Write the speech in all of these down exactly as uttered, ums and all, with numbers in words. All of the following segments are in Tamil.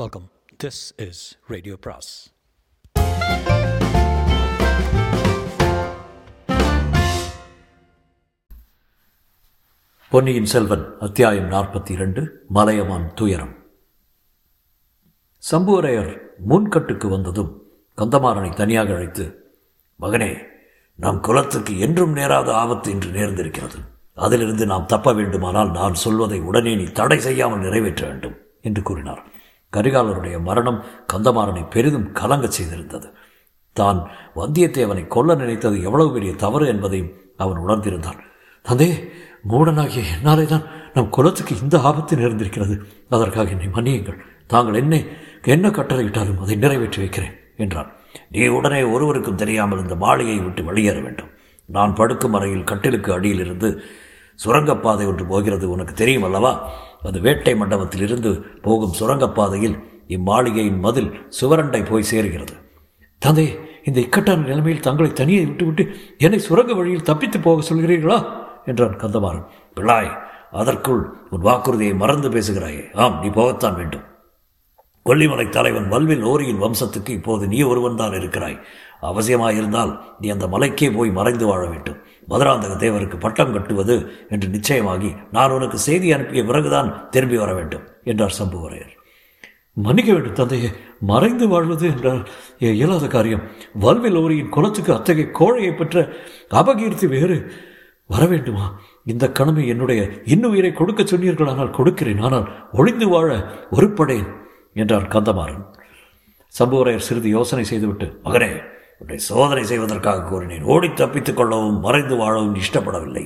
Welcome. This is radio Bras. Ponniyin Selvan அத்தியாயம் நாற்பத்தி இரண்டு. மலையமான் துயரம். சம்புவரையர் முன்கட்டுக்கு வந்ததும் கந்தமாறனை தனியாக அழைத்து, மகனே, நம் குலத்துக்கு என்றும் நேராத ஆபத்து இன்று நேர்ந்திருக்கிறது. அதிலிருந்து நாம் தப்ப வேண்டுமானால் நான் சொல்வதை உடனே நீ தடை செய்யாமல் நிறைவேற்ற வேண்டும் என்று கூறினார். கரிகாலருடைய மரணம் கந்தமாறனை பெரிதும் கலங்கச் செய்திருந்தது. தான் வந்தியத்தேவனை கொல்ல நினைத்தது எவ்வளவு பெரிய தவறு என்பதையும் அவன் உணர்ந்திருந்தான். தந்தே, மூடனாகிய என்னாலே தான் நம் குலத்துக்கு இந்த ஆபத்து நேர்ந்திருக்கிறது. அதற்காக என்னை மன்னியுங்கள். தாங்கள் என்னை என்ன கட்டளையிட்டாலும் அதை நிறைவேற்றி வைக்கிறேன் என்றான். நீ உடனே ஒருவருக்கும் தெரியாமல் இந்த மாளிகையை விட்டு வெளியேற வேண்டும். நான் படுக்கும் அறையில் கட்டிலுக்கு அடியிலிருந்து சுரங்கப்பாதை ஒன்று போகிறது. உனக்கு தெரியும் அல்லவா? அது வேட்டை மண்டபத்திலிருந்து போகும் சுரங்கப்பாதையில் இம்மாளிகையின் மதில் சுவரண்டை போய் சேருகிறது. தந்தை, இந்த இக்கட்டான நிலைமையில் தங்களை தனியை விட்டுவிட்டு என்னை சுரங்க வழியில் தப்பித்து போக சொல்கிறீர்களா என்றான் கந்தமாறன். பிள்ளாய், அதற்குள் உன் வாக்குறுதியை மறந்து பேசுகிறாயே. ஆம், நீ போகத்தான் வேண்டும். கொல்லிமலை தலைவன் வல்வில் ஓரியின் வம்சத்துக்கு இப்போது நீ ஒருவன் தான் இருக்கிறாய். அவசியமாயிருந்தால் நீ அந்த மலைக்கே போய் மறைந்து வாழ வேண்டும். மதுராந்தக தேவருக்கு பட்டம் கட்டுவது என்று நிச்சயமாகி நான் உனக்கு செய்தி அனுப்பிய பிறகுதான் திரும்பி வர வேண்டும் என்றார் சம்புவரையர். மன்னிக்க வேண்டும் தந்தையே, மறைந்து வாழ்வது என்றால் இயலாத காரியம். வல்வில் ஓரியின் குலத்துக்கு அத்தகைய கோழையை பெற்ற அபகீர்த்தி வேறு வர வேண்டுமா? இந்த கணமை என்னுடைய இன்னுயிரை கொடுக்க சொன்னீர்களானால் கொடுக்கிறேன். ஆனால் ஒளிந்து வாழ ஒருப்படேன் என்றார் கந்தமாறன். சம்புவரையர் சிறிது யோசனை செய்துவிட்டு, மகனே, உன்னை சோதனை செய்வதற்காக கூறினேன். ஓடி தப்பித்துக் கொள்ளவும் மறைந்து வாழவும் இஷ்டப்படவில்லை.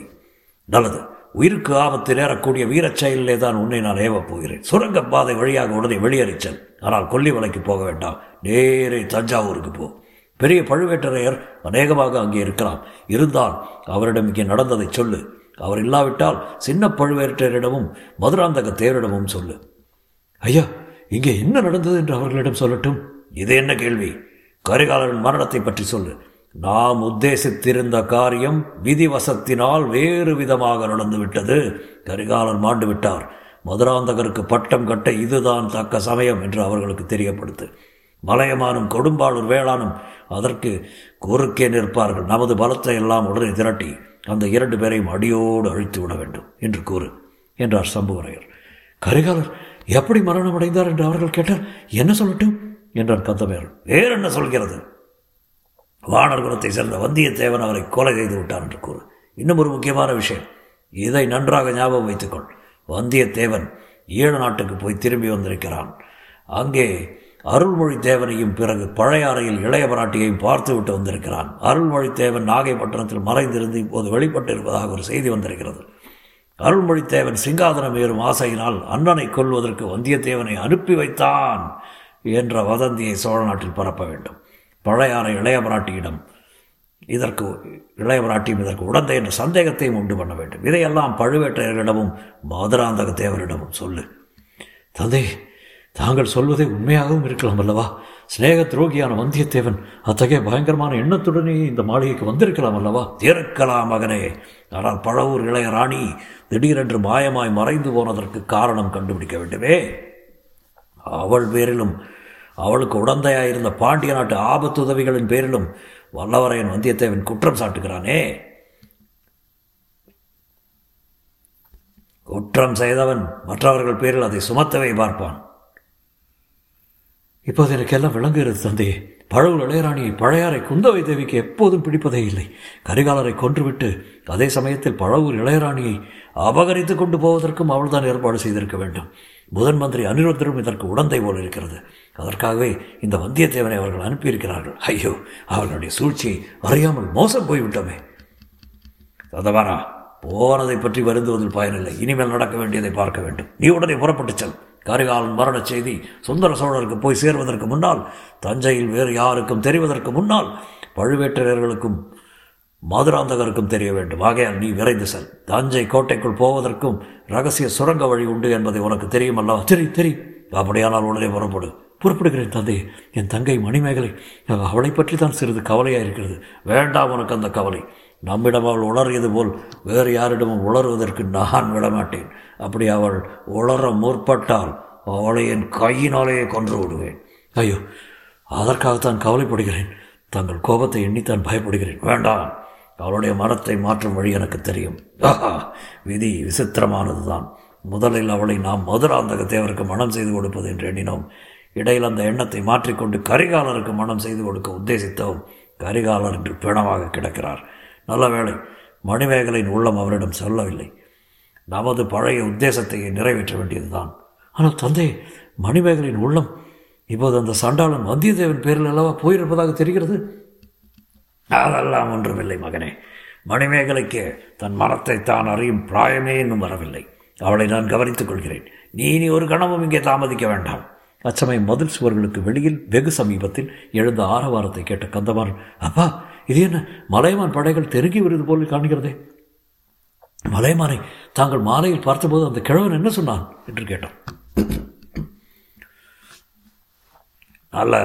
நல்லது, உயிருக்கு ஆபத்து நேரக்கூடிய வீரச் செயலிலே தான் உன்னை நான் ஏவப் போகிறேன். சுரங்கப்பாதை வழியாக உடனே வெளியேறிச்சல். ஆனால் கொல்லிமலைக்கு போக வேண்டாம். நேரே தஞ்சாவூருக்கு போ. பெரிய பழுவேட்டரையர் அநேகமாக அங்கே இருக்கலாம். இருந்தால் அவரிடம் இங்கே நடந்ததை சொல்லு. அவர் இல்லாவிட்டால் சின்ன பழுவேட்டரையரிடமும் மதுராந்தக தேவரிடமும் சொல்லு. ஐயா, இங்கே என்ன நடந்தது என்று அவர்களிடம் சொல்லட்டும். இது என்ன கேள்வி? கரிகாலரின் மரணத்தை பற்றி சொல்லு. நாம் உத்தேசித்திருந்த காரியம் விதிவசத்தினால் வேறு விதமாக நடந்துவிட்டது. கரிகாலர் மாண்டு விட்டார். மதுராந்தகருக்கு பட்டம் கட்ட இதுதான் தக்க சமயம் என்று அவர்களுக்கு தெரியப்படுத்து. மலையமானும் கொடும்பாளூர் வேளானும் அதற்கு குறுக்கே நிற்பார்கள். நமது பலத்தை எல்லாம் உடனே திரட்டி அந்த இரண்டு பேரையும் அடியோடு அழித்து விட வேண்டும் என்று கூறு என்றார் சம்புவரையர். கரிகாலர் எப்படி மரணமடைந்தார் என்று அவர்கள் கேட்டால் என்ன சொல்லட்டும் என்றான் கந்தமாறன். வேறு என்ன சொல்கிறது? வானர் குலத்தை சேர்ந்த வந்தியத்தேவன் அவரை கொலை செய்து விட்டார் என்று கூறு. இன்னும் ஒரு முக்கியமான விஷயம், இதை நன்றாக ஞாபகம் வைத்துக்கொள். வந்தியத்தேவன் ஈழ நாட்டுக்கு போய் திரும்பி வந்திருக்கிறான். அங்கே அருள்மொழித்தேவனையும் பிறகு பழையாறையில் இளைய மராட்டியையும் பார்த்து விட்டு வந்திருக்கிறான். அருள்மொழித்தேவன் நாகைப்பட்டனத்தில் மறைந்திருந்து இப்போது வெளிப்பட்டு இருப்பதாக ஒரு செய்தி வந்திருக்கிறது. அருள்மொழித்தேவன் சிங்காதனம் ஏறும் ஆசையினால் அண்ணனை கொல்வதற்கு வந்தியத்தேவனை அனுப்பி வைத்தான் என்ற வதந்தியை சோழ நாட்டில் பரப்ப வேண்டும். பழையாறை இளையபராட்டியிடம் இதற்கு இளையபராட்டியும் இதற்கு உடந்தை என்ற சந்தேகத்தையும் உண்டு பண்ண வேண்டும். இதையெல்லாம் பழுவேட்டரையரிடமும் மதுராந்தக தேவரிடமும் சொல்லு. தந்தை, தாங்கள் சொல்வதே உண்மையாகவும் இருக்கலாம் அல்லவா? ஸ்நேக துரோகியான வந்தியத்தேவன் அத்தகைய பயங்கரமான எண்ணத்துடனே இந்த மாளிகைக்கு வந்திருக்கலாம் அல்லவா? இருக்கலாம் மகனே. ஆனால் பழவூர் இளையராணி திடீரென்று மாயமாய் மறைந்து போனதற்கு காரணம் கண்டுபிடிக்க வேண்டுமே. அவள் பேரிலும் அவளுக்கு உடந்தையாயிருந்த பாண்டிய நாட்டு ஆபத்துதவிகளின் பேரிலும் வல்லவரையன் வந்தியத்தேவன் குற்றம் சாட்டுகிறானே. குற்றம் செய்தவன் மற்றவர்கள் பேரில் அதை சுமத்தவே பார்ப்பான். இப்போது எனக்கெல்லாம் விளங்குகிறது தந்தையே. பழுவூர் இளையராணியை பழையாறை குந்தவை தேவிக்கு எப்போதும் பிடிப்பதே இல்லை. கரிகாலரை கொன்றுவிட்டு அதே சமயத்தில் பழுவூர் இளையராணியை அபகரித்து கொண்டு போவதற்கும் அவள்தான் ஏற்பாடு செய்திருக்க வேண்டும். முதன் மந்திரி அனிருத்தரும் இதற்கு உடந்தை போல் இருக்கிறது. அதற்காகவே இந்த வந்தியத்தேவனை அவர்கள் அனுப்பியிருக்கிறார்கள். ஐயோ, அவர்களுடைய சூழ்ச்சியை அறியாமல் மோசம் போய்விட்டோமே. அதவாரா, போனதை பற்றி வருந்துவதில் பயனில்லை. இனிமேல் நடக்க வேண்டியதை பார்க்க வேண்டும். நீ உடனே புறப்பட்டு செல். கரிகாலன் மரண செய்தி சுந்தர சோழருக்கு போய் சேர்வதற்கு முன்னால், தஞ்சையில் வேறு யாருக்கும் தெரிவதற்கு முன்னால் பழுவேட்டரையர்களுக்கும் மதுராந்தகருக்கும் தெரிய வேண்டும். ஆகையால் நீ விரைந்து செல். தஞ்சை கோட்டைக்குள் போவதற்கும் ரகசிய சுரங்க வழி உண்டு என்பதை உனக்கு தெரியும் அல்லவா? தெரி தெரி அப்படியானால் உடனே புறப்படு. புறப்படுகிறேன் தந்தை. என் தங்கை மணிமேகலை, அவளை பற்றி தான் சிறிது கவலையாக இருக்கிறது. வேண்டாம் உனக்கு அந்த கவலை. நம்மிடம் அவள் உளறியது போல் வேறு யாரிடமும் உளறுவதற்கு நான் விடமாட்டேன். அப்படி அவள் உளர முற்பட்டால் அவளை என் கையினாலேயே கொன்று விடுவேன். ஐயோ, அதற்காகத்தான் கவலைப்படுகிறேன். தங்கள் கோபத்தை எண்ணித்தான் பயப்படுகிறேன். வேண்டாம், அவளுடைய மனத்தை மாற்றும் வழி எனக்கு தெரியும். ஆஹா, விதி விசித்திரமானது தான். முதலில் அவளை நாம் மதுராந்தகத்தேவருக்கு மனம் செய்து கொடுப்பது என்று எண்ணினோம். இடையில் அந்த எண்ணத்தை மாற்றிக்கொண்டு கரிகாலருக்கு மனம் செய்து கொடுக்க உத்தேசித்தோம். கரிகாலர் என்று பிணமாக கிடக்கிறார். நல்ல வேளை மணிமேகலையின் உள்ளம் அவரிடம் சொல்லவில்லை. நமது பழைய உத்தேசத்தை நிறைவேற்ற வேண்டியதுதான். ஆனால் தந்தை, மணிமேகலின் உள்ளம் இப்போது அந்த சண்டாளன் வந்தியத்தேவன் பேரில் அல்லவா போயிருப்பதாக தெரிகிறது. அதெல்லாம் ஒன்றுமில்லை மகனே. மணிமேகலைக்கு தன் மனத்தை தான் அறியும் பிராயமே இன்னும் வரவில்லை. அவளை நான் கவனித்துக் கொள்கிறேன். நீ இனி ஒரு கணமும் இங்கே தாமதிக்க வேண்டாம். அச்சமயம் மதில் சுவர்களுக்கு வெளியில் வெகு சமீபத்தில் எழுந்த ஆரவாரத்தை கேட்ட கந்தமாறன், அப்பா, இது என்ன மலையமான் படைகள் தெருங்கி வருவது போல் காண்கிறதே? மலையமானை தாங்கள் மாலையில் பார்த்தபோது அந்த கிழவன் என்ன சொன்னான் என்று கேட்டான். நல்ல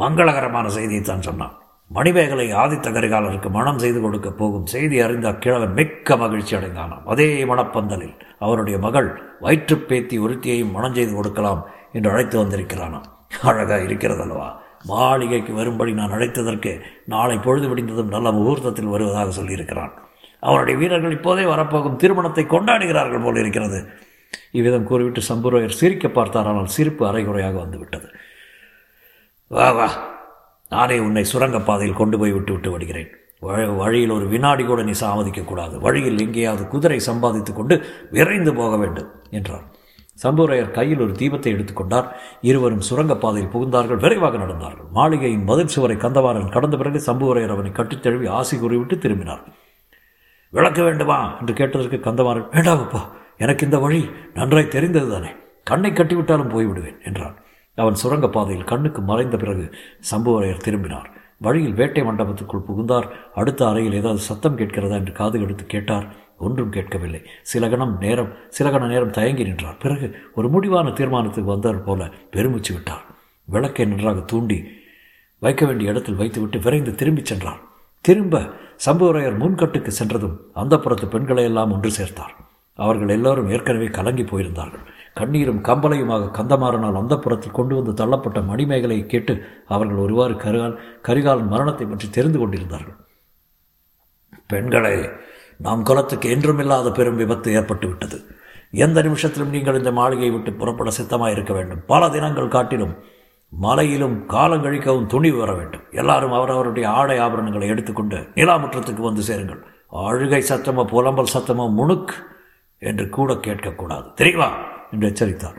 மங்களகரமான செய்தியைத்தான் சொன்னான். மணிமேகலை ஆதித்த கரிகாலருக்கு மனம் செய்து கொடுக்க போகும் செய்தி அறிந்த கிழவன் மிக்க மகிழ்ச்சி அடைந்தானாம். அதே மணப்பந்தலில் அவனுடைய மகள் வயிற்றுப்பேத்தி ஒருத்தியையும் மனம் செய்து கொடுக்கலாம் என்று அழைத்து வந்திருக்கிறானாம். அழகாக இருக்கிறதல்லவா? மாளிகைக்கு வரும்படி நான் அழைத்ததற்கு நாளை பொழுது விடிந்ததும் நல்ல முகூர்த்தத்தில் வருவதாக சொல்லியிருக்கிறான். அவருடைய வீரர்கள் இப்போதே வரப்போகும் திருமணத்தை கொண்டாடுகிறார்கள் போல் இருக்கிறது. இவ்விதம் கூறிவிட்டு சம்புவரையர் சிரிக்க பார்த்தார். ஆனால் சிரிப்பு அரைகுறையாக வந்துவிட்டது. வா வா, நானே உன்னை சுரங்கப்பாதையில் கொண்டு போய் விட்டு விட்டு வருகிறேன். வழியில் ஒரு வினாடி கூட நீ சாமதிக்கக்கூடாது. வழியில் எங்கேயாவது குதிரை சம்பாதித்து கொண்டு விரைந்து போக வேண்டும் என்றார். சம்புவரையர் கையில் ஒரு தீபத்தை எடுத்துக்கொண்டார். இருவரும் சுரங்கப்பாதையில் புகுந்தார்கள். விரைவாக நடந்தார்கள். மாளிகையின் மதில் சுவரை கந்தமாறன் கடந்த பிறகு சம்புவரையர் அவனை கட்டித் தழுவி ஆசி கூறிவிட்டு திரும்பினார். விளக்க வேண்டுமா என்று கேட்டதற்கு கந்தமாறன், வேண்டாமப்பா, எனக்கு இந்த வழி நன்றாய் தெரிந்தது தானே, கண்ணை கட்டிவிட்டாலும் போய்விடுவேன் என்றான். அவன் சுரங்கப்பாதையில் கண்ணுக்கு மறைந்த பிறகு சம்புவரையர் திரும்பினார். வழியில் வேட்டை மண்டபத்துக்குள் புகுந்தார். அடுத்த அறையில் ஏதாவது சத்தம் கேட்கிறதா என்று காது எடுத்து கேட்டார். ஒன்றும் கேட்கவில்லை. சில கணம் நேரம் சில கண நேரம் தயங்கி நின்றார். பிறகு ஒரு முடிவான தீர்மானத்துக்கு வந்தார் போல பெருமிச்சு விட்டார். விளக்கை நன்றாக தூண்டி வைக்க வேண்டிய இடத்தில் வைத்துவிட்டு விரைந்து திரும்பிச் சென்றார். திரும்ப சம்புவரையர் முன்கட்டுக்கு சென்றதும் அந்த புறத்து பெண்களை எல்லாம் ஒன்று சேர்த்தார். அவர்கள் எல்லோரும் ஏற்கனவே கலங்கி போயிருந்தார்கள். கண்ணீரும் கம்பலையுமாக கந்தமாறனால் அந்த புறத்தில் கொண்டு வந்து தள்ளப்பட்ட மணிமேகலையை கேட்டு அவர்கள் ஒருவாறு கரிகால் கரிகாலன் மரணத்தை பற்றி தெரிந்து கொண்டிருந்தார்கள். பெண்களே, நாம் குலத்துக்கு என்றுமில்லாத பெரும் விபத்து ஏற்பட்டுவிட்டது. எந்த நிமிஷத்திலும் நீங்கள் இந்த மாளிகையை விட்டு புறப்பட சித்தமாக இருக்க வேண்டும். பல தினங்கள் காட்டிலும் மலையிலும் காலங்கழிக்கவும் துணிவு வர வேண்டும். எல்லாரும் அவரவருடைய ஆடை ஆபரணங்களை எடுத்துக்கொண்டு நிலாமுற்றத்துக்கு வந்து சேருங்கள். அழுகை சத்தமோ புலம்பல் சத்தமோ முணுக் என்று கூட கேட்கக்கூடாது, தெரியுமா என்று எச்சரித்தார்.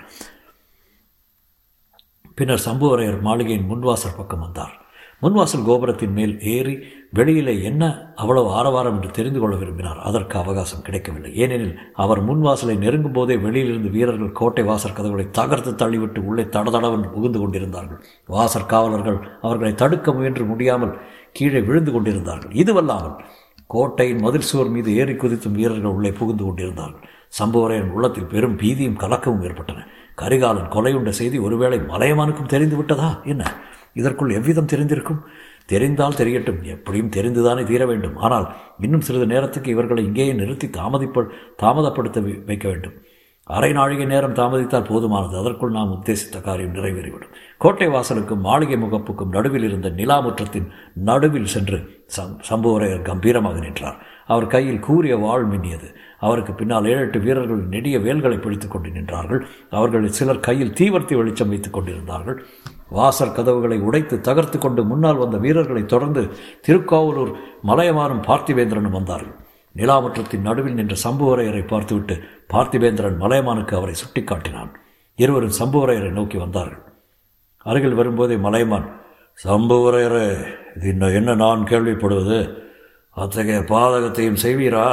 பின்னர் சம்புவரையர் மாளிகையின் முன்வாசல் பக்கம் வந்தார். முன்வாசல் கோபுரத்தின் மேல் ஏறி வெளியிலே என்ன அவ்வளவு ஆரவாரம் என்று தெரிந்து கொள்ள விரும்பினார். அதற்கு அவகாசம் கிடைக்கவில்லை. ஏனெனில் அவர் முன்வாசலை நெருங்கும் போதே வெளியிலிருந்து வீரர்கள் கோட்டை வாசற் கதவுகளை தகர்த்து தள்ளிவிட்டு உள்ளே தடதடவென்று புகுந்து கொண்டிருந்தார்கள். வாசற் காவலர்கள் அவர்களை தடுக்க முயன்று முடியாமல் கீழே விழுந்து கொண்டிருந்தார்கள். இதுவல்லாமல் கோட்டையின் மதில் சுவர் மீது ஏறி குதித்தும் வீரர்கள் உள்ளே புகுந்து கொண்டிருந்தார்கள். சம்புவரையின் உள்ளத்தில் பெரும் பீதியும் கலக்கமும் ஏற்பட்டன. கரிகாலன் கொலையுண்ட செய்தி ஒருவேளை மலையமானுக்கும் தெரிந்து விட்டதா என்ன? இதற்குள் எவ்விதம் தெரிந்திருக்கும்? தெரிந்தால் தெரியட்டும், எப்படியும் தெரிந்துதானே தீர வேண்டும். ஆனால் இன்னும் சிறிது நேரத்துக்கு இவர்களை இங்கேயே நிறுத்தி தாமதிப்ப தாமதப்படுத்த வைக்க வேண்டும். அரை நாழிகை நேரம் தாமதித்தால் போதுமானது. அதற்குள் நாம் உத்தேசித்த காரியம் நிறைவேறிவிடும். கோட்டை வாசலுக்கும் மாளிகை முகப்புக்கும் நடுவில் இருந்த நிலாமுற்றத்தின் நடுவில் சென்று சம்புவரையர் கம்பீரமாக நின்றார். அவர் கையில் கூரிய வாள் மின்னியது. அவருக்கு பின்னால் ஏழு எட்டு வீரர்கள் நெடிய வேல்களை பிடித்துக் கொண்டு நின்றார்கள். அவர்களில் சிலர் கையில் தீவர்த்தி வெளிச்சம் வைத்துக் கொண்டிருந்தார்கள். வாசற் கதவுகளை உடைத்து தகர்த்து கொண்டு முன்னால் வந்த வீரர்களை தொடர்ந்து திருக்காவலூர் மலையமானும் பார்த்திவேந்திரனும் வந்தார்கள். நிலாவற்றத்தின் நடுவில் நின்ற சம்புவரையரை பார்த்துவிட்டு பார்த்திவேந்திரன் மலையமானுக்கு அவரை சுட்டிக்காட்டினான். இருவரும் சம்புவரையரை நோக்கி வந்தார்கள். அருகில் வரும்போதே மலையமான், சம்புவரையரே, இது இன்னும் என்ன நான் கேள்விப்படுவது? அத்தகைய பாதகத்தையும் செய்வீரா?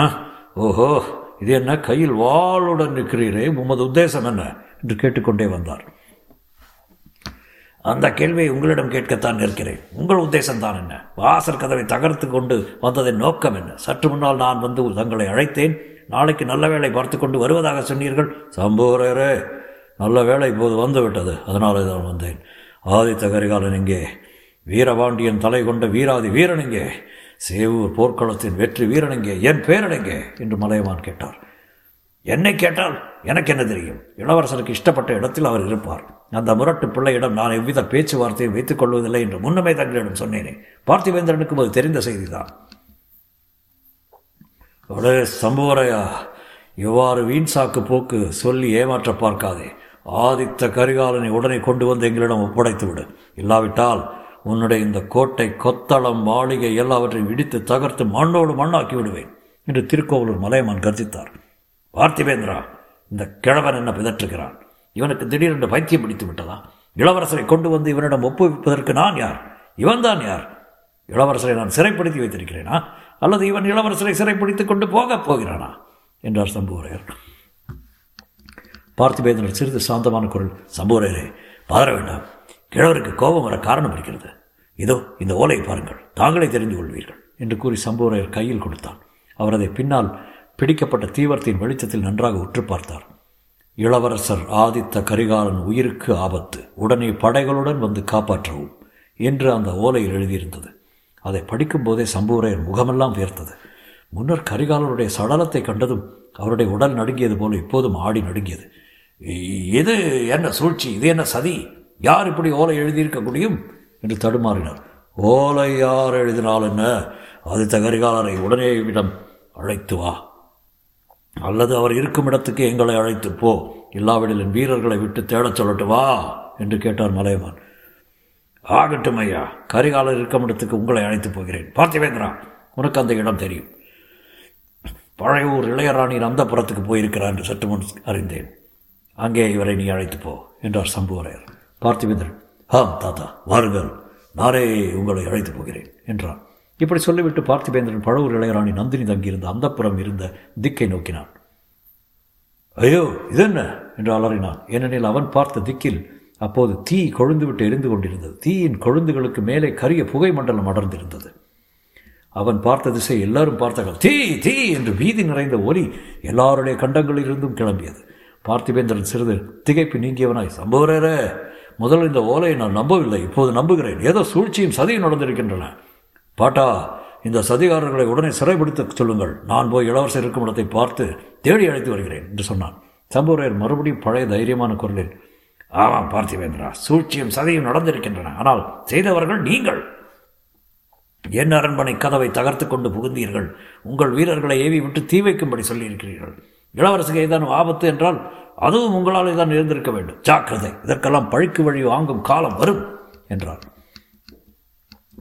ஆ, ஓஹோ, இது என்ன கையில் வாளுடன் நிற்கிறீரே, உமது உத்தேசம் என்ன என்று கேட்டுக்கொண்டே வந்தார். அந்த கேள்வியை உங்களிடம் கேட்கத்தான் இருக்கிறேன். உங்கள் உத்தேசம் தான் என்ன? வாசற் கதவை தகர்த்து கொண்டு வந்ததின் நோக்கம் என்ன? சற்று முன்னால் நான் வந்து தங்களை அழைத்தேன். நாளைக்கு நல்ல வேளை பார்த்து கொண்டு வருவதாக சொன்னீர்கள். சம்புவரையரே, நல்ல வேளை இப்போது வந்துவிட்டது. அதனாலே தான் வந்தேன். ஆதித்த கரிகாலன் இங்கே, வீரபாண்டியன் தலை கொண்ட வீராதி வீரன் இங்கே, சேவூர் போர்க்களத்தின் வெற்றி வீரன் இங்கே, என் பேரன் இங்கே என்று மலையமான் கேட்டார். என்னை கேட்டால் எனக்கு என்ன தெரியும்? இளவரசருக்கு இஷ்டப்பட்ட இடத்தில் அவர் இருப்பார். அந்த முரட்டு பிள்ளையிடம் நான் எவ்வித பேச்சுவார்த்தையை வைத்துக் கொள்வதில்லை என்று முன்னமே தங்களிடம் சொன்னேனே, பார்த்திவேந்திரனுக்கும் அது தெரிந்த செய்திதான். அவளே சம்புவரையா, இவ்வாறு வீண் சாக்கு போக்கு சொல்லி ஏமாற்ற பார்க்காதே. ஆதித்த கரிகாலனை உடனே கொண்டு வந்து எங்களிடம் ஒப்படைத்து விடு. இல்லாவிட்டால் உன்னுடைய இந்த கோட்டை, கொத்தளம், மாளிகை எல்லாவற்றையும் இடித்து தகர்த்து மண்ணோடு மண்ணாக்கி விடுவேன் என்று திருக்கோவலூர் மலையமான் கர்ஜித்தார். பார்த்திவேந்திரா, இந்த கிழவன் என்ன பிதற்றுகிறான்? இவனுக்கு திடீரென்று பைத்தியம் பிடித்து விட்டதா? இளவரசரை கொண்டு வந்து இவனிடம் ஒப்புவிப்பதற்கு நான் யார்? இவன்தான் யார்? இளவரசரை நான் சிறைப்படுத்தி வைத்திருக்கிறேனா, அல்லது இவன் இளவரசரை சிறைப்பிடித்து கொண்டு போகப் போகிறானா என்றார் சம்புவரையர். பார்த்திபேந்திரன் சிறிது சாந்தமான குரல், சம்புவரையரே, பதற வேண்டாம். கிழவருக்கு கோபம் வர காரணம் இருக்கிறது. இதோ இந்த ஓலையை பாருங்கள், தாங்களே தெரிந்து கொள்வீர்கள் என்று கூறி சம்புவரையர் கையில் கொடுத்தான். அவர் அதை பின்னால் பிடிக்கப்பட்ட தீவர்த்தியின் வெளிச்சத்தில் நன்றாக உற்று பார்த்தார். இளவரசர் ஆதித்த கரிகாலன் உயிருக்கு ஆபத்து, உடனே படைகளுடன் வந்து காப்பாற்றவும் என்று அந்த ஓலையில் எழுதியிருந்தது. அதை படிக்கும்போதே சம்புவரையர் முகமெல்லாம் உயர்த்தது. முன்னர் கரிகாலனுடைய சடலத்தை கண்டதும் அவருடைய உடல் நடுங்கியது போல இப்போதும் ஆடி நடுங்கியது. இது என்ன சூழ்ச்சி? இது என்ன சதி? யார் இப்படி ஓலை எழுதியிருக்க முடியும் என்று தடுமாறினார். ஓலை யார் எழுதினால் என்ன? ஆதித்த கரிகாலரை உடனே இடம் அழைத்து வா, அல்லது அவர் இருக்கும் இடத்துக்கு எங்களை அழைத்து போ. இல்லாவிடலின் வீரர்களை விட்டு தேடச் சொல்லட்டு வா என்று கேட்டார் மலையமான். ஆகட்டும் ஐயா, கரிகாலர் இருக்கும் இடத்துக்கு உங்களை அழைத்து போகிறேன். பார்த்திவேந்திரா, உனக்கு அந்த இடம் தெரியும். பழையூர் இளையராணியின் அந்த புறத்துக்கு போயிருக்கிறார் என்று சற்று முன் அறிந்தேன். அங்கே இவரை நீ அழைத்து போ என்றார் சம்புவரையர். பார்த்திவேந்திரன், ஆம் தாத்தா, வாருங்கள், நானே உங்களை அழைத்து போகிறேன் என்றான். இப்படி சொல்லிவிட்டு பார்த்திவேந்திரன் பழுவூர் இளையராணி நந்தினி தங்கியிருந்த அந்த புறம் இருந்த திக்கை நோக்கினான். ஐயோ, இது என்ன என்று அலறினான். ஏனெனில் அவன் பார்த்த திக்கில் அப்போது தீ கொழுந்துவிட்டு எரிந்து கொண்டிருந்தது. தீயின் கொழுந்துகளுக்கு மேலே கரிய புகை மண்டலம் அடர்ந்திருந்தது. அவன் பார்த்த திசை எல்லாரும் பார்த்தார்கள். தீ தீ என்று வீதி நிறைந்த ஒலி எல்லாருடைய கண்டங்களிலிருந்தும் கிளம்பியது. பார்த்திவேந்திரன் சிறிது திகைப்பு நீங்கியவனாய், சம்புவரையரே, முதல் இந்த ஓலையை நான் நம்பவில்லை, இப்போது நம்புகிறேன். ஏதோ சூழ்ச்சியும் சதியும் நடந்திருக்கின்றன. பாட்டா, இந்த சதிகாரர்களை உடனே சிறைப்படுத்த சொல்லுங்கள். நான் போய் இளவரசர் இருக்கும் இடத்தை பார்த்து தேடி அழைத்து வருகிறேன் என்று சொன்னான். சம்புவரையர் மறுபடியும் பழைய தைரியமான குரலில், ஆமாம் பார்த்திவேந்திரா, சூழ்ச்சியும் சதியும் நடந்திருக்கின்றன. ஆனால் செய்தவர்கள் நீங்கள். என் அரண்மனை கதவை தகர்த்து கொண்டு புகுந்தீர்கள். உங்கள் வீரர்களை ஏவி விட்டு தீ வைக்கும்படி சொல்லியிருக்கிறீர்கள். இளவரசருக்கு ஏதானும் ஆபத்து என்றால் அதுவும் உங்களாலே தான் இருந்திருக்க வேண்டும். ஜாக்கிரதை, இதற்கெல்லாம் பழிக்கு வழி வாங்கும் காலம் வரும் என்றார்.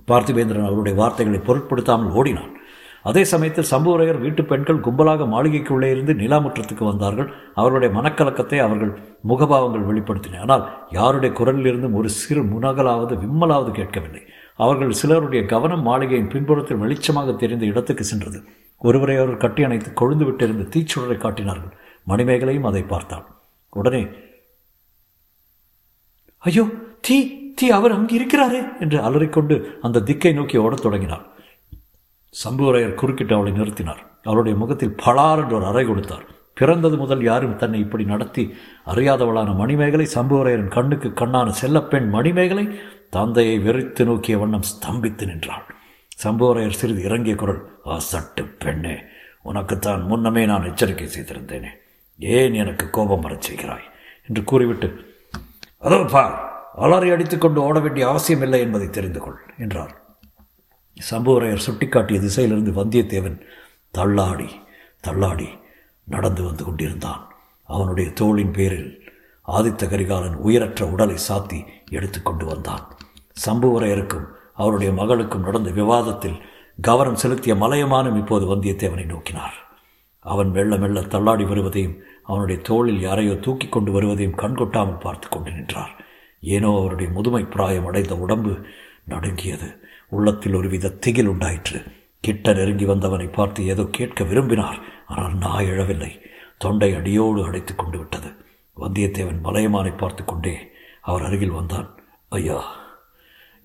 பார்த்திவேந்திரன் அவருடைய வார்த்தைகளை பொருட்படுத்தாமல் ஓடினான். அதே சமயத்தில் சம்புவரையர் வீட்டு பெண்கள் கும்பலாக மாளிகைக்கு உள்ளே இருந்து நிலாமுற்றத்துக்கு வந்தார்கள். அவருடைய மனக்கலக்கத்தை அவர்கள் முகபாவங்கள் வெளிப்படுத்தின. ஆனால் யாருடைய குரலிலிருந்தும் ஒரு சிறு முனகலாவது விம்மலாவது கேட்கவில்லை. அவர்கள் சிலருடைய கவனம் மாளிகையின் பின்புறத்தில் வெளிச்சமாக தெரிந்த இடத்துக்கு சென்றது. ஒருவரை அவர் கட்டி அணைத்து கொழுந்து விட்டிருந்த தீச்சுடரை காட்டினார்கள். மணிமேகலையும் அதை பார்த்தான். உடனே, ஐயோ, தீ தீ அவர் அங்கு இருக்கிறாரே என்று அலறிக்கொண்டு அந்த திக்கை நோக்கி ஓடத் தொடங்கினார். சம்புவரையர் குறுக்கிட்டு அவளை நிறுத்தினார். அவருடைய முகத்தில் பலார் என்று ஒரு அறை கொடுத்தார். பிறந்தது முதல் யாரும் தன்னை இப்படி நடத்தி அறியாதவளான மணிமேகலை, சம்புவரையரின் கண்ணுக்கு கண்ணான செல்லப்பெண் மணிமேகலை, தந்தையை வெறித்து நோக்கிய வண்ணம் ஸ்தம்பித்து நின்றாள். சம்புவரையர் சிறிது இறங்கிய குரல், அசட்டு பெண்ணே, உனக்குத்தான் முன்னமே நான் எச்சரிக்கை செய்திருந்தேனே, ஏன் எனக்கு கோபம் வரச் செய்கிறாய் என்று கூறிவிட்டு, அதோ பார், அலறி அடித்துக்கொண்டு ஓட வேண்டிய அவசியமில்லை என்பதை தெரிந்து கொள் என்றார். சம்புவரையர் சுட்டிக்காட்டிய திசையிலிருந்து வந்தியத்தேவன் தள்ளாடி தள்ளாடி நடந்து வந்து கொண்டிருந்தான். அவனுடைய தோளின் பேரில் ஆதித்த கரிகாலன் உயிரற்ற உடலை சாத்தி எடுத்துக்கொண்டு வந்தான். சம்புவரையருக்கும் அவருடைய மகளுக்கும் நடந்த விவாதத்தில் கவனம் செலுத்திய மலையமானும் இப்போது வந்தியத்தேவனை நோக்கினார். அவன் மெல்ல மெல்ல தள்ளாடி வருவதையும் அவனுடைய தோளில் யாரையோ தூக்கி கொண்டு வருவதையும் கண்கொட்டாமல் பார்த்து கொண்டு நின்றார். ஏனோ அவருடைய முதுமை பிராயம் அடைந்த உடம்பு நடுங்கியது. உள்ளத்தில் ஒருவித திகில் உண்டாயிற்று. கிட்ட நெருங்கி வந்தவனை பார்த்து ஏதோ கேட்க விரும்பினார். ஆனால் நாய் எழவில்லை. தொண்டை அடியோடு அடைத்து கொண்டு விட்டது. வந்தியத்தேவன் மலையமானை பார்த்து கொண்டே அவர் அருகில் வந்தான். ஐயா,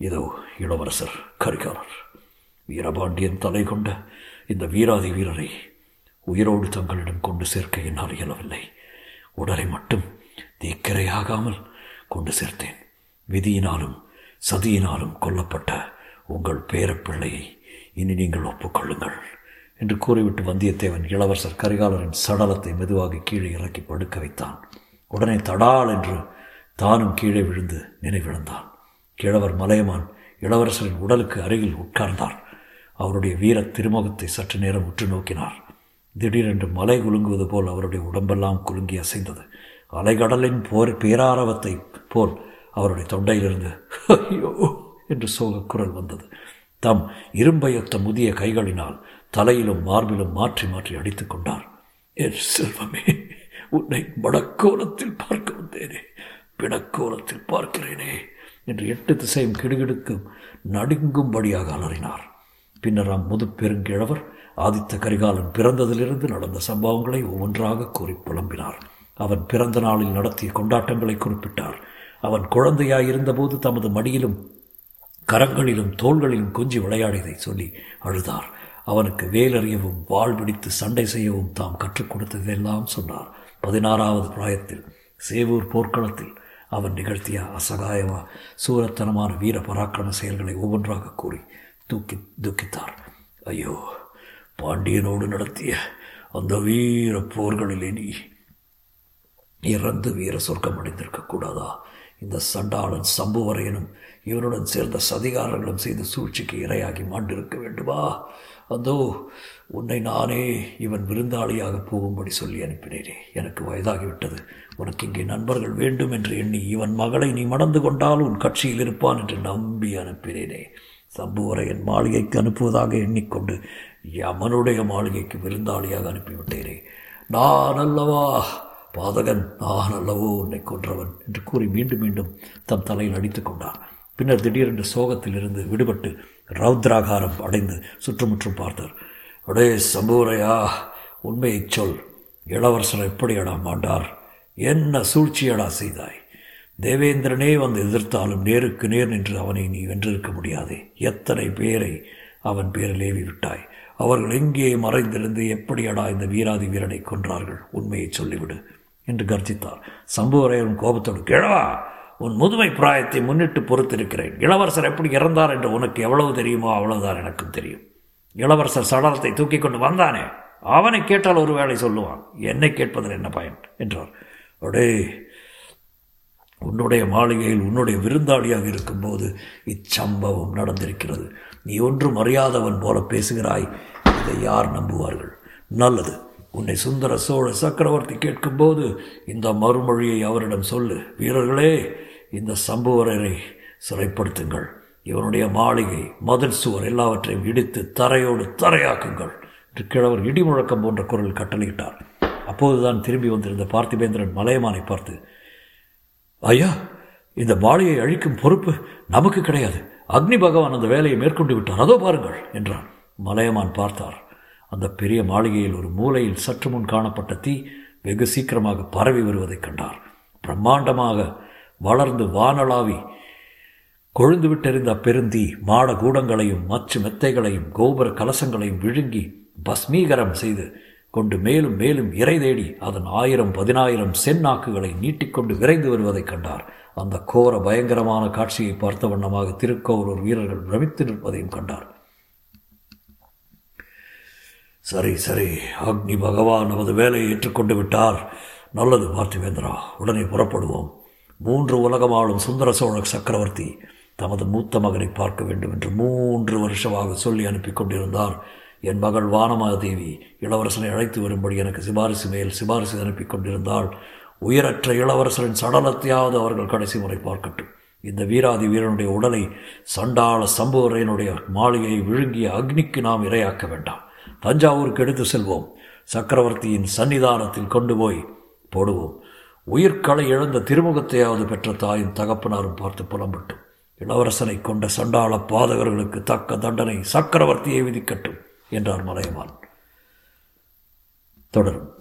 இதோ இளவரசர் கரிகாலர். வீரபாண்டியன் தலை கொண்ட இந்த வீராதி வீரரை உயிரோடு தங்களிடம் கொண்டு சேர்க்க என்னால் இயலவில்லை. உடலை மட்டும் தீக்கிரையாகாமல் கொண்டு சேர்த்தேன். விதியினாலும் சதியினாலும் கொல்லப்பட்ட உங்கள் பேரப்பிள்ளையை இனி நீங்கள் ஒப்புக்கொள்ளுங்கள் என்று கூறிவிட்டு வந்தியத்தேவன் இளவரசர் கரிகாலரின் சடலத்தை மெதுவாக கீழே இறக்கி படுக்க வைத்தான். உடனே தடால் என்று தானும் கீழே விழுந்து நினைவிழந்தான். கிழவர் மலையமான் இளவரசரின் உடலுக்கு அருகில் உட்கார்ந்தார். அவருடைய வீர திருமுகத்தை சற்று நேரம் உற்று நோக்கினார். திடீரென்று மலை குலுங்குவது போல் அவருடைய உடம்பெல்லாம் குலுங்கி அசைந்தது. அலைகடலின் போர் பேராரவத்தை போல் அவருடைய தொண்டையிலிருந்து ஐயோ என்று சோக குரல் வந்தது. தம் இரும்பையொத்த முதிய கைகளினால் தலையிலும் மார்பிலும் மாற்றி மாற்றி அடித்து கொண்டார். என் செல்வமே, உன்னை மடக்கோலத்தில் பார்க்க வந்தேனே, பிணக்கோலத்தில் பார்க்கிறேனே என்று எட்டு திசையும் கிடுகிடுக்கும் நடுங்கும்படியாக அலறினார். பின்னர் அம்முது பெருங்கிழவர் ஆதித்த கரிகாலன் பிறந்ததிலிருந்து நடந்த சம்பவங்களை ஒவ்வொன்றாக கூறி புலம்பினார். அவன் பிறந்த நாளில் நடத்திய கொண்டாட்டங்களை குறிப்பிட்டார். அவன் குழந்தையாயிருந்தபோது தமது மடியிலும் கரங்களிலும் தோள்களிலும் கொஞ்சி விளையாடியதை சொல்லி அழுதார். அவனுக்கு வேலறியவும் வாள் பிடித்து சண்டை செய்யவும் தாம் கற்றுக் கொடுத்ததெல்லாம் சொன்னார். பதினாறாவது பிராயத்தில் சேவூர் போர்க்களத்தில் அவன் நிகழ்த்திய அசகாயமா சூரத்தனமான வீர பராக்கிரம செயல்களை ஒவ்வொன்றாக கூறி தூக்கி துக்கித்தார். ஐயோ, பாண்டியனோடு நடத்திய அந்த வீர போர்களிலே நீ இறந்து வீர சொர்க்கம் அடைந்திருக்கக்கூடாதா? இந்த சண்டாளன் சம்புவரையனும் இவனுடன் சேர்ந்த சதிகாரர்களும் செய்த சூழ்ச்சிக்கு இரையாகி மாண்டிருக்க வேண்டுமா? அதோ உன்னை நானே இவன் விருந்தாளியாக போகும்படி சொல்லி அனுப்பினேனே. எனக்கு வயதாகிவிட்டது, உனக்கு இங்கே நண்பர்கள் வேண்டும் என்று எண்ணி இவன் மகளை நீ மணந்து கொண்டால் உன் கட்சியில் இருப்பான் என்று நம்பி அனுப்பினேனே. சம்புவரையன் மாளிகைக்கு அனுப்புவதாக எண்ணிக்கொண்டு யமனுடைய மாளிகைக்கு விருந்தாளியாக அனுப்பிவிட்டேனே. நான் அல்லவா பாதகன், நான் அல்லவோ உன்னை கொன்றவன் என்று கூறி மீண்டும் மீண்டும் தம் தலையில் அடித்து கொண்டார். பின்னர் திடீரென்று சோகத்திலிருந்து விடுபட்டு ரௌத்ராகாரம் அடைந்து சுற்றுமுற்றும் பார்த்தார். அடே சம்புவரையா, உண்மையை சொல், இளவரசர் எப்படியடா மாண்டார்? என்ன சூழ்ச்சியடா செய்தாய்? தேவேந்திரனே வந்து எதிர்த்தாலும் நேருக்கு நேர் நின்று அவனை நீ வென்றிருக்க முடியாதே. எத்தனை பேரை அவன் பேரில் ஏவி விட்டாய். அவர்கள் எங்கே மறைந்திருந்து எப்படியடா இந்த வீராதி வீரனை கொன்றார்கள்? உண்மையை சொல்லிவிடு என்று கர்ஜித்தார். சம்புவரையன் கோபத்தோடு, கிழவா, உன் முதுமை பிராயத்தை முன்னிட்டு பொறுத்திருக்கிறேன். இளவரசர் எப்படி இறந்தார் என்று உனக்கு எவ்வளவு தெரியுமோ அவ்வளவுதான் எனக்கும் தெரியும். இளவரசர் சடலத்தை தூக்கி கொண்டு வந்தானே, அவனை கேட்டால் ஒரு வேளை சொல்லுவான், என்னை கேட்பதில் என்ன பயன் என்றார். அடே, உன்னுடைய மாளிகையில் உன்னுடைய விருந்தாளியாக இருக்கும்போது இச்சம்பவம் நடந்திருக்கிறது. நீ ஒன்றும் அறியாதவன் போல பேசுகிறாய். இதை யார் நம்புவார்கள்? நல்லது, உன்னை சுந்தர சோழ சக்கரவர்த்தி கேட்கும்போது இந்த மறுமொழியை அவரிடம் சொல்லு. வீரர்களே, இந்த சம்புவரையரை சிறைப்படுத்துங்கள். இவனுடைய மாளிகை, மதில் சுவர் எல்லாவற்றையும் இடித்து தரையோடு தரையாக்குங்கள் என்று கிழவர் இடி முழக்கம் போன்ற குரல் கட்டளையிட்டார். அப்போதுதான் திரும்பி வந்திருந்த பார்த்திவேந்திரன் மலையமானை பார்த்து, ஐயா, இந்த மாளிகையை அழிக்கும் பொறுப்பு நமக்கு கிடையாது. அக்னி பகவான் அந்த வேலையை மேற்கொண்டு விட்டார், அதோ பாருங்கள் என்றான். மலையமான் பார்த்தார். அந்த பெரிய மாளிகையில் ஒரு மூலையில் சற்று முன் காணப்பட்ட தீ வெகு சீக்கிரமாக பரவி வருவதைக் கண்டார். பிரம்மாண்டமாக வளர்ந்து வானளாவி கொழுந்துவிட்டெறிந்த அப்பெருந்தீ மாட கூடங்களையும் மச்சு மெத்தைகளையும் கோபுர கலசங்களையும் விழுங்கி பஸ்மீகரம் செய்து கொண்டு மேலும் மேலும் இறை தேடி அதன் ஆயிரம் பதினாயிரம் செந்நாக்குகளை நீட்டிக்கொண்டு விரைந்து வருவதைக் கண்டார். அந்த கோர பயங்கரமான காட்சியை பார்த்த வண்ணமாக திருக்கோவலூர் வீரர்கள் பிரமித்து நிற்பதையும் கண்டார். சரி சரி, அக்னி பகவான் நமது வேலையை ஏற்றுக்கொண்டு விட்டார். நல்லது பார்த்திவேந்திரா, உடனே புறப்படுவோம். மூன்று உலகமாளும் சுந்தர சோழ சக்கரவர்த்தி தமது மூத்த மகனை பார்க்க வேண்டும் என்று மூன்று வருஷமாக சொல்லி அனுப்பி கொண்டிருந்தார். என் மகள் வானமாதேவி இளவரசனை அழைத்து வரும்படி எனக்கு சிபாரிசு மேல் சிபாரிசு அனுப்பி கொண்டிருந்தால், உயிரற்ற இளவரசரின் சடலத்தையாவது அவர்கள் கடைசி முறை பார்க்கட்டும். இந்த வீராதி வீரனுடைய உடலை சண்டாள சம்புவரையனுடைய மாளிகையை விழுங்கிய அக்னிக்கு நாம் இரையாக்க வேண்டாம். தஞ்சாவூருக்கு எடுத்து செல்வோம். சக்கரவர்த்தியின் சன்னிதானத்தில் கொண்டு போய் போடுவோம். உயிர்களை இழந்த திருமுகத்தையாவது பெற்ற தாயும் தகப்பனாரும் பார்த்து புலம்பட்டும். இளவரசனை கொண்ட சண்டாள பாதகர்களுக்கு தக்க தண்டனை சக்கரவர்த்தியை விதிக்கட்டும் என்றார் மலையமான். தொடரும்.